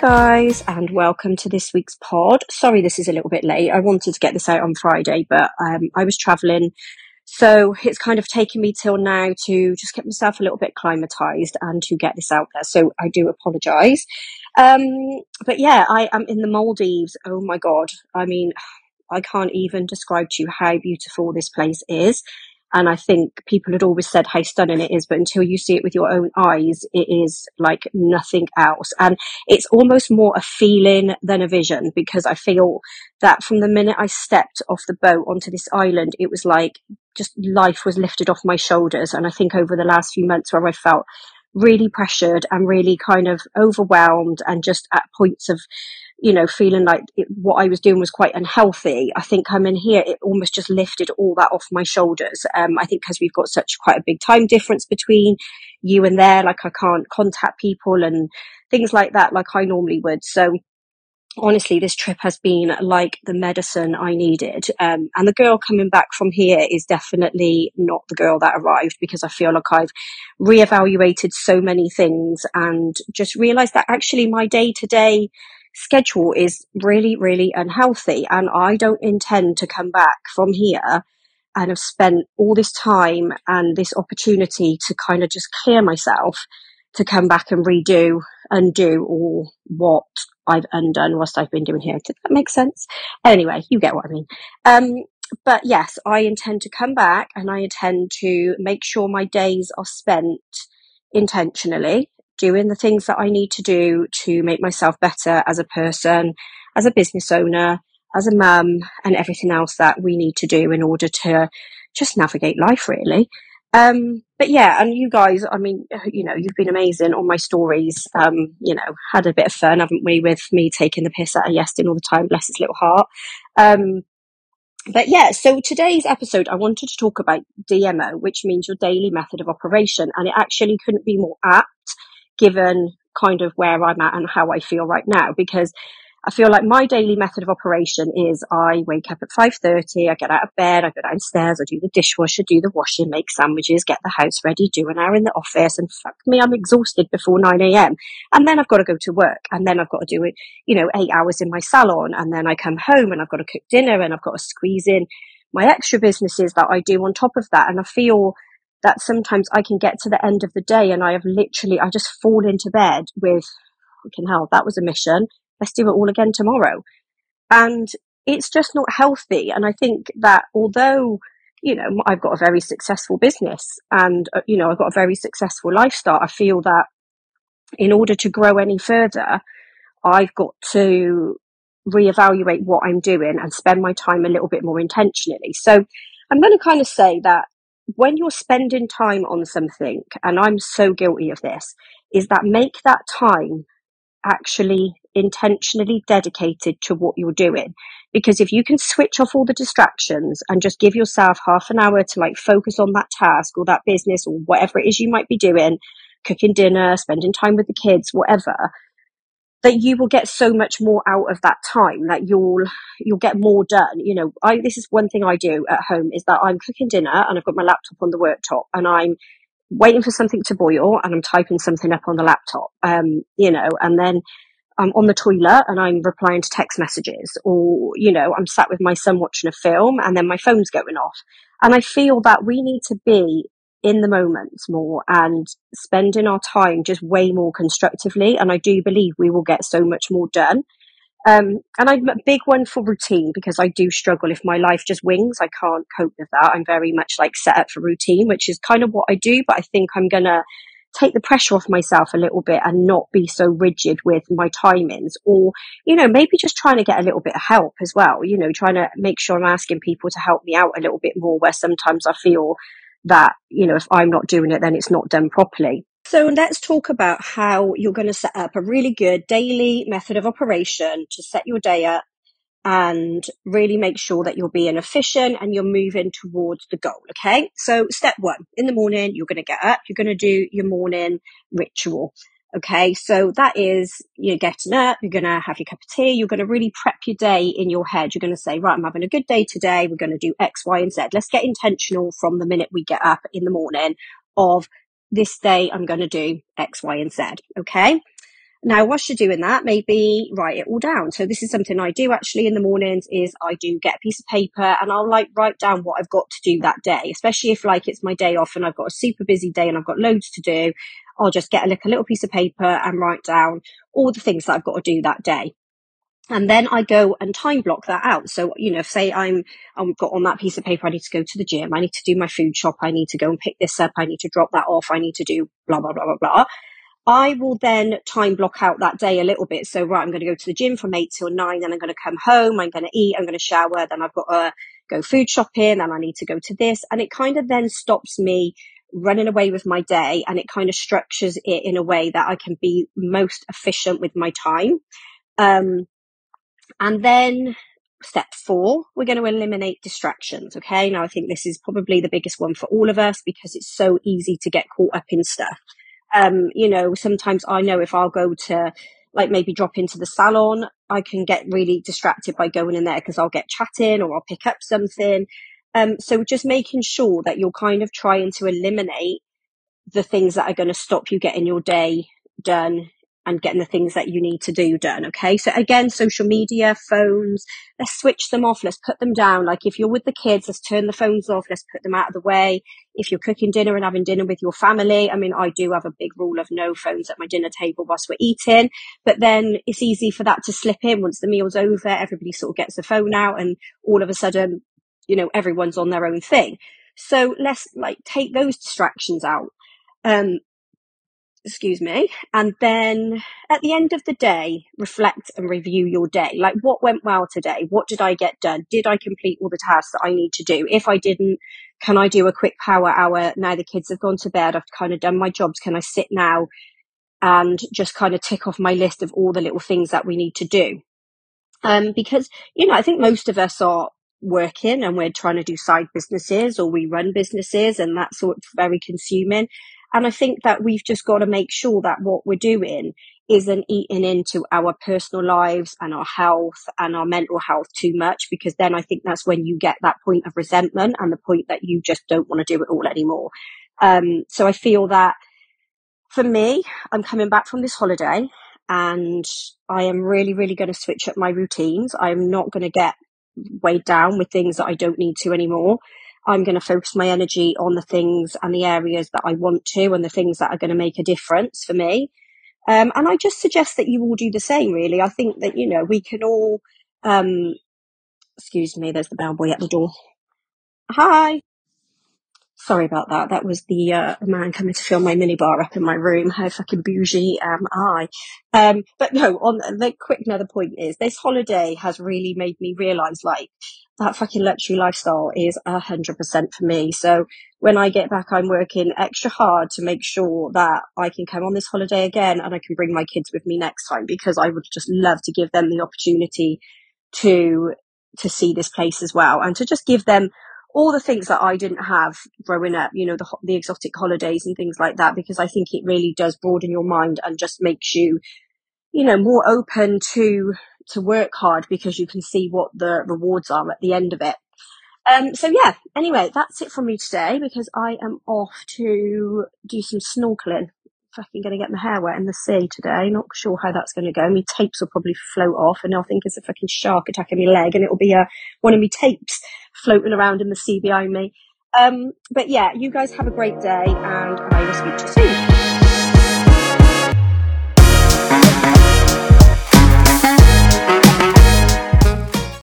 guys, and welcome to this week's pod. Sorry this is a little bit late. I wanted to get this out on Friday, but I was travelling, so it's kind of taken me till now to just get myself a little bit acclimatised and to get this out there, so I do apologise. But yeah, I am in the Maldives. Oh my god, I mean, I can't even describe to you how beautiful this place is. And I think people had always said how stunning it is, but until you see it with your own eyes, it is like nothing else. And it's almost more a feeling than a vision, because I feel that from the minute I stepped off the boat onto this island, it was like just life was lifted off my shoulders. And I think over the last few months where I felt really pressured and really kind of overwhelmed and just at points of, you know, feeling like what I was doing was quite unhealthy, I think I'm in here, it almost just lifted all that off my shoulders. I think because we've got quite a big time difference between you and there, like I can't contact people and things like that like I normally would. So honestly, this trip has been like the medicine I needed. And the girl coming back from here is definitely not the girl that arrived, because I feel like I've reevaluated so many things and just realised that actually my day-to-day schedule is really, really unhealthy. And I don't intend to come back from here and have spent all this time and this opportunity to kind of just clear myself to come back and redo and do all what I've undone whilst I've been doing here. Did that make sense? Anyway, you get what I mean. But yes, I intend to come back and I intend to make sure my days are spent intentionally doing the things that I need to do to make myself better as a person, as a business owner, as a mum, and everything else that we need to do in order to just navigate life, really. But yeah, and you guys, I mean, you know, you've been amazing on my stories. You know, had a bit of fun, haven't we, with me taking the piss out of Yestin all the time, bless his little heart. But yeah, so today's episode, I wanted to talk about DMO, which means your daily method of operation. And it actually couldn't be more apt given kind of where I'm at and how I feel right now, because I feel like my daily method of operation is I wake up at 5:30, I get out of bed, I go downstairs, I do the dishwasher, do the washing, make sandwiches, get the house ready, do an hour in the office, and fuck me, I'm exhausted before 9 a.m. And then I've got to go to work, and then I've got to do it, you know, 8 hours in my salon, and then I come home and I've got to cook dinner and I've got to squeeze in my extra businesses that I do on top of that. And I feel that sometimes I can get to the end of the day and I have literally, I just fall into bed with, fucking hell, that was a mission. Let's do it all again tomorrow. And it's just not healthy. And I think that although, you know, I've got a very successful business and, you know, I've got a very successful lifestyle, I feel that in order to grow any further, I've got to reevaluate what I'm doing and spend my time a little bit more intentionally. So I'm going to kind of say that when you're spending time on something, and I'm so guilty of this, is that make that time actually intentionally dedicated to what you're doing. Because if you can switch off all the distractions and just give yourself half an hour to like focus on that task or that business or whatever it is you might be doing, cooking dinner, spending time with the kids, whatever, that you will get so much more out of that time, that you'll get more done. You know, this is one thing I do at home, is that I'm cooking dinner and I've got my laptop on the worktop and I'm waiting for something to boil and I'm typing something up on the laptop, you know, and then I'm on the toilet and I'm replying to text messages, or, you know, I'm sat with my son watching a film and then my phone's going off. And I feel that we need to be in the moment more and spending our time just way more constructively. And I do believe we will get so much more done. And I'm a big one for routine, because I do struggle if my life just wings. I can't cope with that. I'm very much like set up for routine, which is kind of what I do. But I think I'm going to take the pressure off myself a little bit and not be so rigid with my timings, or, you know, maybe just trying to get a little bit of help as well, you know, trying to make sure I'm asking people to help me out a little bit more, where sometimes I feel that, you know, if I'm not doing it, then it's not done properly. So let's talk about how you're going to set up a really good daily method of operation to set your day up and really make sure that you're being efficient and you're moving towards the goal. Okay, so step one, in the morning, you're going to get up, you're going to do your morning ritual. Okay, so that is, you're getting up, you're going to have your cup of tea, you're going to really prep your day in your head. You're going to say, right, I'm having a good day today, we're going to do X, Y, and Z. Let's get intentional from the minute we get up in the morning of this day, I'm going to do X, Y, and Z. Okay. Now, whilst you're doing that, maybe write it all down. So this is something I do actually in the mornings, is I do get a piece of paper and I'll like write down what I've got to do that day, especially if like it's my day off and I've got a super busy day and I've got loads to do. I'll just get like a little piece of paper and write down all the things that I've got to do that day. And then I go and time block that out. So, you know, say I've got on that piece of paper, I need to go to the gym, I need to do my food shop, I need to go and pick this up, I need to drop that off, I need to do blah, blah, blah, blah, blah. I will then time block out that day a little bit. So, right, I'm going to go to the gym from 8 till 9, then I'm going to come home, I'm going to eat, I'm going to shower, then I've got to go food shopping, then I need to go to this. And it kind of then stops me running away with my day, and it kind of structures it in a way that I can be most efficient with my time. And then step 4, we're going to eliminate distractions. Okay. Now, I think this is probably the biggest one for all of us because it's so easy to get caught up in stuff. You know, sometimes I know if I'll go to like maybe drop into the salon, I can get really distracted by going in there because I'll get chatting or I'll pick up something. So just making sure that you're kind of trying to eliminate the things that are going to stop you getting your day done and getting the things that you need to do done. Okay. So again, social media, phones, let's switch them off. Let's put them down. Like if you're with the kids, let's turn the phones off. Let's put them out of the way. If you're cooking dinner and having dinner with your family, I mean, I do have a big rule of no phones at my dinner table whilst we're eating, but then it's easy for that to slip in. Once the meal's over, everybody sort of gets the phone out and all of a sudden, you know, everyone's on their own thing. So let's like take those distractions out. Excuse me. And then at the end of the day, reflect and review your day. Like what went well today? What did I get done? Did I complete all the tasks that I need to do? If I didn't, can I do a quick power hour? Now the kids have gone to bed, I've kind of done my jobs. Can I sit now and just kind of tick off my list of all the little things that we need to do? Because, you know, I think most of us are working and we're trying to do side businesses or we run businesses, and that's sort of very consuming. And I think that we've just got to make sure that what we're doing isn't eating into our personal lives and our health and our mental health too much, because then I think that's when you get that point of resentment and the point that you just don't want to do it all anymore. So I feel that for me, I'm coming back from this holiday and I am really, really going to switch up my routines. I'm not going to get weighed down with things that I don't need to anymore. I'm going to focus my energy on the things and the areas that I want to and the things that are going to make a difference for me. And I just suggest that you all do the same, really. I think that, you know, we can all, excuse me, there's the bellboy at the door. Hi. Sorry about that. That was the man coming to fill my minibar up in my room. How fucking bougie am I? But no, on the quick another point is this holiday has really made me realise like that fucking luxury lifestyle is 100% for me. So when I get back, I'm working extra hard to make sure that I can come on this holiday again and I can bring my kids with me next time, because I would just love to give them the opportunity to see this place as well and to just give them all the things that I didn't have growing up, you know, the exotic holidays and things like that, because I think it really does broaden your mind and just makes you, you know, more open to work hard because you can see what the rewards are at the end of it. So yeah, anyway, that's it from me today because I am off to do some snorkeling. Fucking going to get my hair wet in the sea today. Not sure how that's going to go. My tapes will probably float off and I'll think it's a fucking shark attacking my leg and it'll be one of my tapes floating around in the sea behind me. But yeah, you guys have a great day and I will speak to you soon.